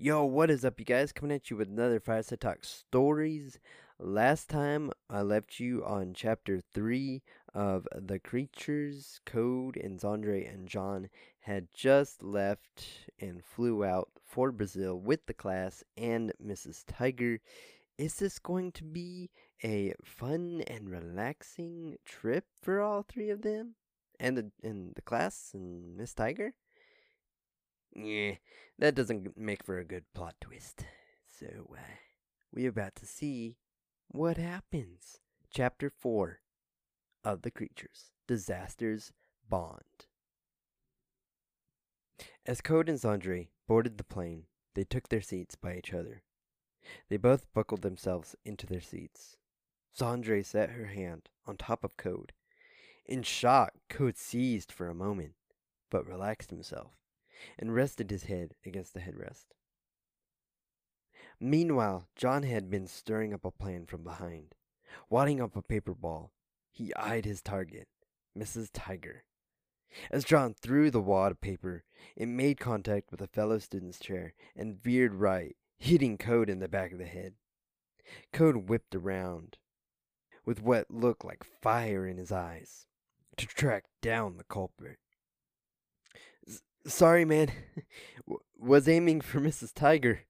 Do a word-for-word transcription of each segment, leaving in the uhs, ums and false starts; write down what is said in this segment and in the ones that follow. Yo, what is up, you guys? Coming at you with another Fireside Talk Stories. Last time, I left you on Chapter three of The Creatures Code, and Zandre and John had just left and flew out for Brazil with the class and Missus Tiger. Is this going to be a fun and relaxing trip for all three of them? And the, and the class and Miss Tiger? Yeah, that doesn't make for a good plot twist. So, uh, we're about to see what happens. Chapter four of The Creatures, Disaster's Bond. As Code and Zandre boarded the plane, they took their seats by each other. They both buckled themselves into their seats. Zandre set her hand on top of Code. In shock, Code seized for a moment, but relaxed himself and rested his head against the headrest. Meanwhile, John had been stirring up a plan from behind. Wadding up a paper ball, he eyed his target, Missus Tiger. As John threw the wad of paper, it made contact with a fellow student's chair and veered right, hitting Code in the back of the head. Code whipped around, with what looked like fire in his eyes, to track down the culprit. Sorry, man. W- was aiming for Missus Tiger,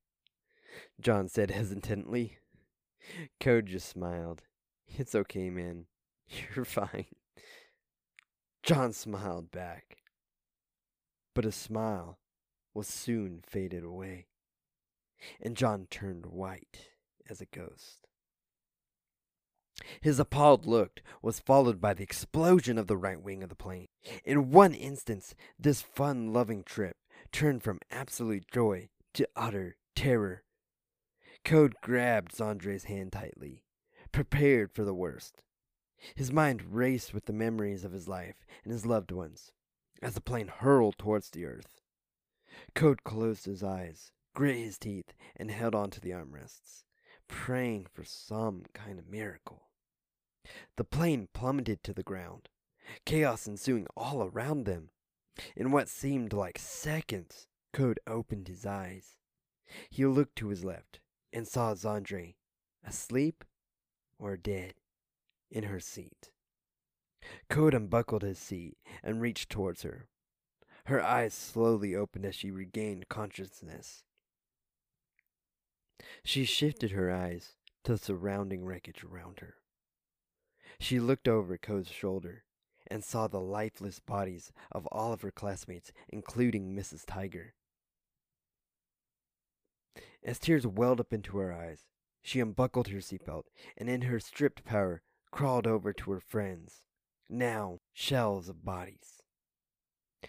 John said hesitantly. Code just smiled. It's okay, man. You're fine. John smiled back. But his smile was soon faded away, and John turned white as a ghost. His appalled look was followed by the explosion of the right wing of the plane. In one instance, this fun-loving trip turned from absolute joy to utter terror. Code grabbed Zandre's hand tightly, prepared for the worst. His mind raced with the memories of his life and his loved ones as the plane hurled towards the earth. Code closed his eyes, grit his teeth, and held on to the armrests, praying for some kind of miracle. The plane plummeted to the ground, chaos ensuing all around them. In what seemed like seconds, Code opened his eyes. He looked to his left and saw Zandre, asleep or dead, in her seat. Code unbuckled his seat and reached towards her. Her eyes slowly opened as she regained consciousness. She shifted her eyes to the surrounding wreckage around her. She looked over Code's shoulder and saw the lifeless bodies of all of her classmates, including Missus Tiger. As tears welled up into her eyes, she unbuckled her seatbelt and in her stripped power crawled over to her friends, now shells of bodies.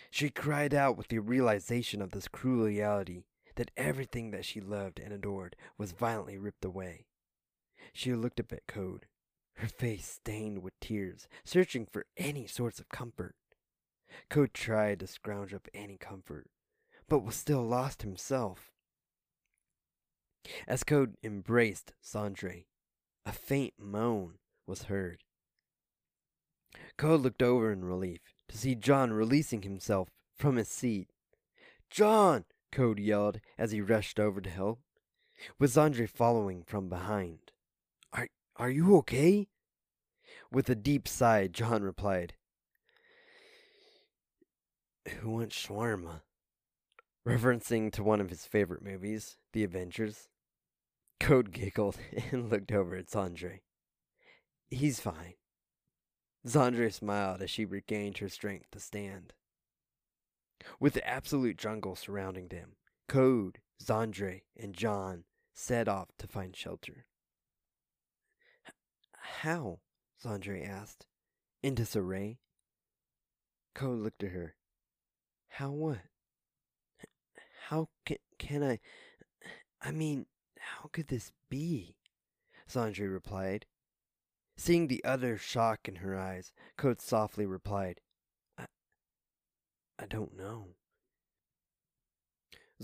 She cried out with the realization of this cruel reality, that everything that she loved and adored was violently ripped away. She looked up at Code, her face stained with tears, searching for any source of comfort. Code tried to scrounge up any comfort, but was still lost himself. As Code embraced Zandre, a faint moan was heard. Code looked over in relief to see John releasing himself from his seat. "John!" Code yelled as he rushed over to help, with Zandre following from behind. Are, are you okay? With a deep sigh, John replied, "Who wants shawarma?" Referencing to one of his favorite movies, The Avengers. Code giggled and looked over at Zandre. "He's fine." Zandre smiled as she regained her strength to stand. With the absolute jungle surrounding them, Code, Zandre, and John set off to find shelter. "How?" Zandre asked, in disarray. Code looked at her. "How what? How can, can I... I mean, how could this be?" Zandre replied. Seeing the utter shock in her eyes, Code softly replied, "I don't know."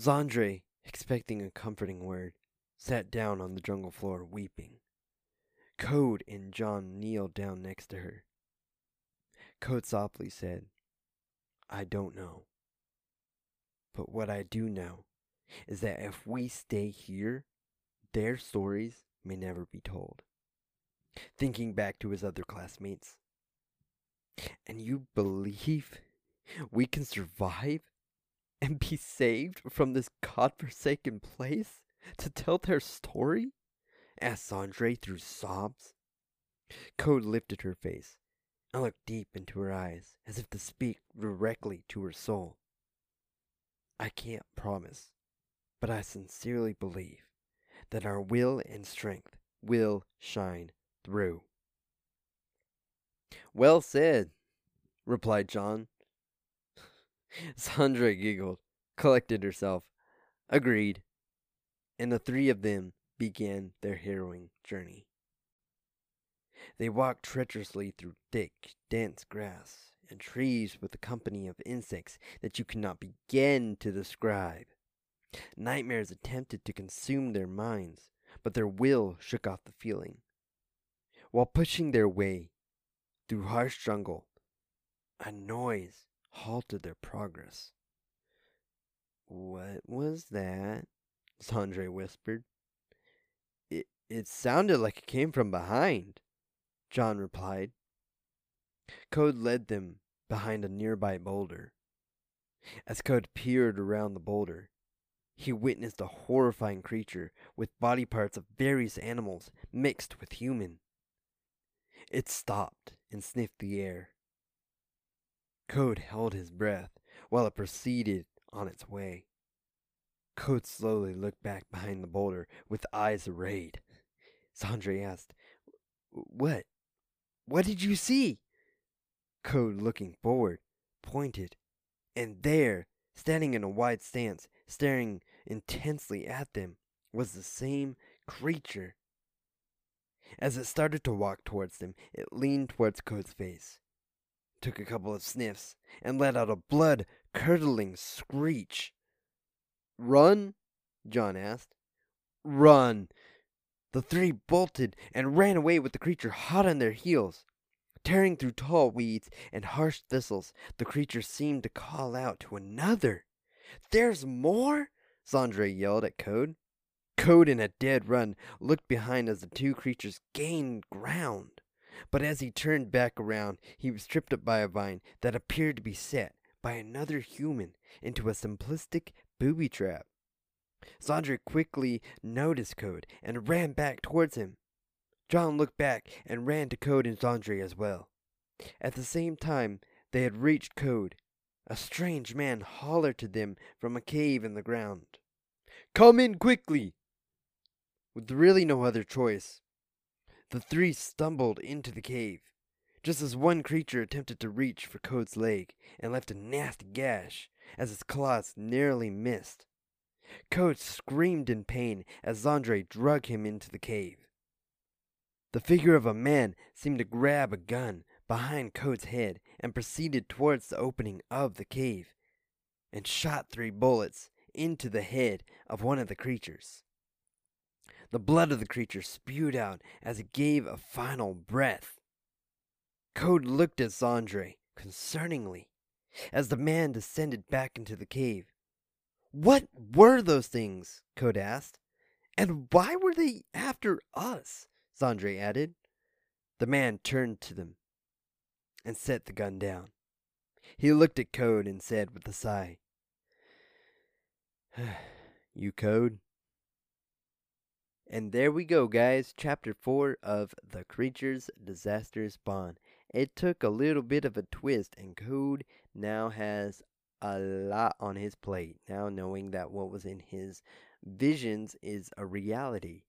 Zandre, expecting a comforting word, sat down on the jungle floor weeping. Code and John kneeled down next to her. Code softly said, "I don't know. But what I do know is that if we stay here, their stories may never be told. Thinking back to his other classmates. And you believe we can survive and be saved from this godforsaken place to tell their story? Asked Sandre through sobs. Code lifted her face and looked deep into her eyes as if to speak directly to her soul. I can't promise, but I sincerely believe that our will and strength will shine through. Well said, replied John. Sandra giggled, collected herself, agreed, and the three of them began their harrowing journey. They walked treacherously through thick, dense grass and trees with a company of insects that you could not begin to describe. Nightmares attempted to consume their minds, but their will shook off the feeling. While pushing their way through harsh jungle, a noise halted their progress. What was that? Sandre whispered. It, it sounded like it came from behind, John replied. Code led them behind a nearby boulder. As Code peered around the boulder, he witnessed a horrifying creature with body parts of various animals mixed with human. It stopped and sniffed the air. Code held his breath while it proceeded on its way. Code slowly looked back behind the boulder with eyes arrayed. Sandre asked, What? What did you see? Code, looking forward, pointed, and there, standing in a wide stance, staring intensely at them, was the same creature. As it started to walk towards them, it leaned towards Code's face, took a couple of sniffs, and let out a blood-curdling screech. Run? John asked. Run! The three bolted and ran away with the creature hot on their heels. Tearing through tall weeds and harsh thistles, the creature seemed to call out to another. There's more? Sandre yelled at Code. Code, in a dead run, looked behind as the two creatures gained ground. But as he turned back around, he was tripped up by a vine that appeared to be set by another human into a simplistic booby trap. Sandre quickly noticed Code and ran back towards him. John looked back and ran to Code and Sandre as well. At the same time, they had reached Code. A strange man hollered to them from a cave in the ground. Come in quickly! With really no other choice, the three stumbled into the cave, just as one creature attempted to reach for Code's leg and left a nasty gash as its claws narrowly missed. Code screamed in pain as Sandre dragged him into the cave. The figure of a man seemed to grab a gun behind Code's head and proceeded towards the opening of the cave and shot three bullets into the head of one of the creatures. The blood of the creature spewed out as it gave a final breath. Code looked at Sandre concerningly as the man descended back into the cave. What were those things? Code asked. And why were they after us? Sandre added. The man turned to them and set the gun down. He looked at Code and said with a sigh, You Code? And there we go, guys. Chapter four of The Creature's Disaster's Bond. It took a little bit of a twist, and Code now has a lot on his plate. Now knowing that what was in his visions is a reality.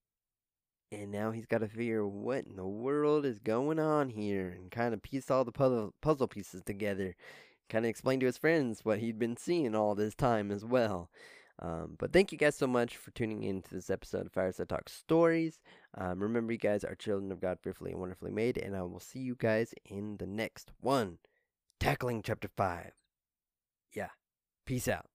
And now he's got to figure what in the world is going on here and kind of piece all the puzzle, puzzle pieces together. Kind of explain to his friends what he'd been seeing all this time as well. Um, but thank you guys so much for tuning in to this episode of Fireside Talk Stories. Um, remember, you guys are children of God, fearfully and wonderfully made. And I will see you guys in the next one. Tackling Chapter five. Yeah. Peace out.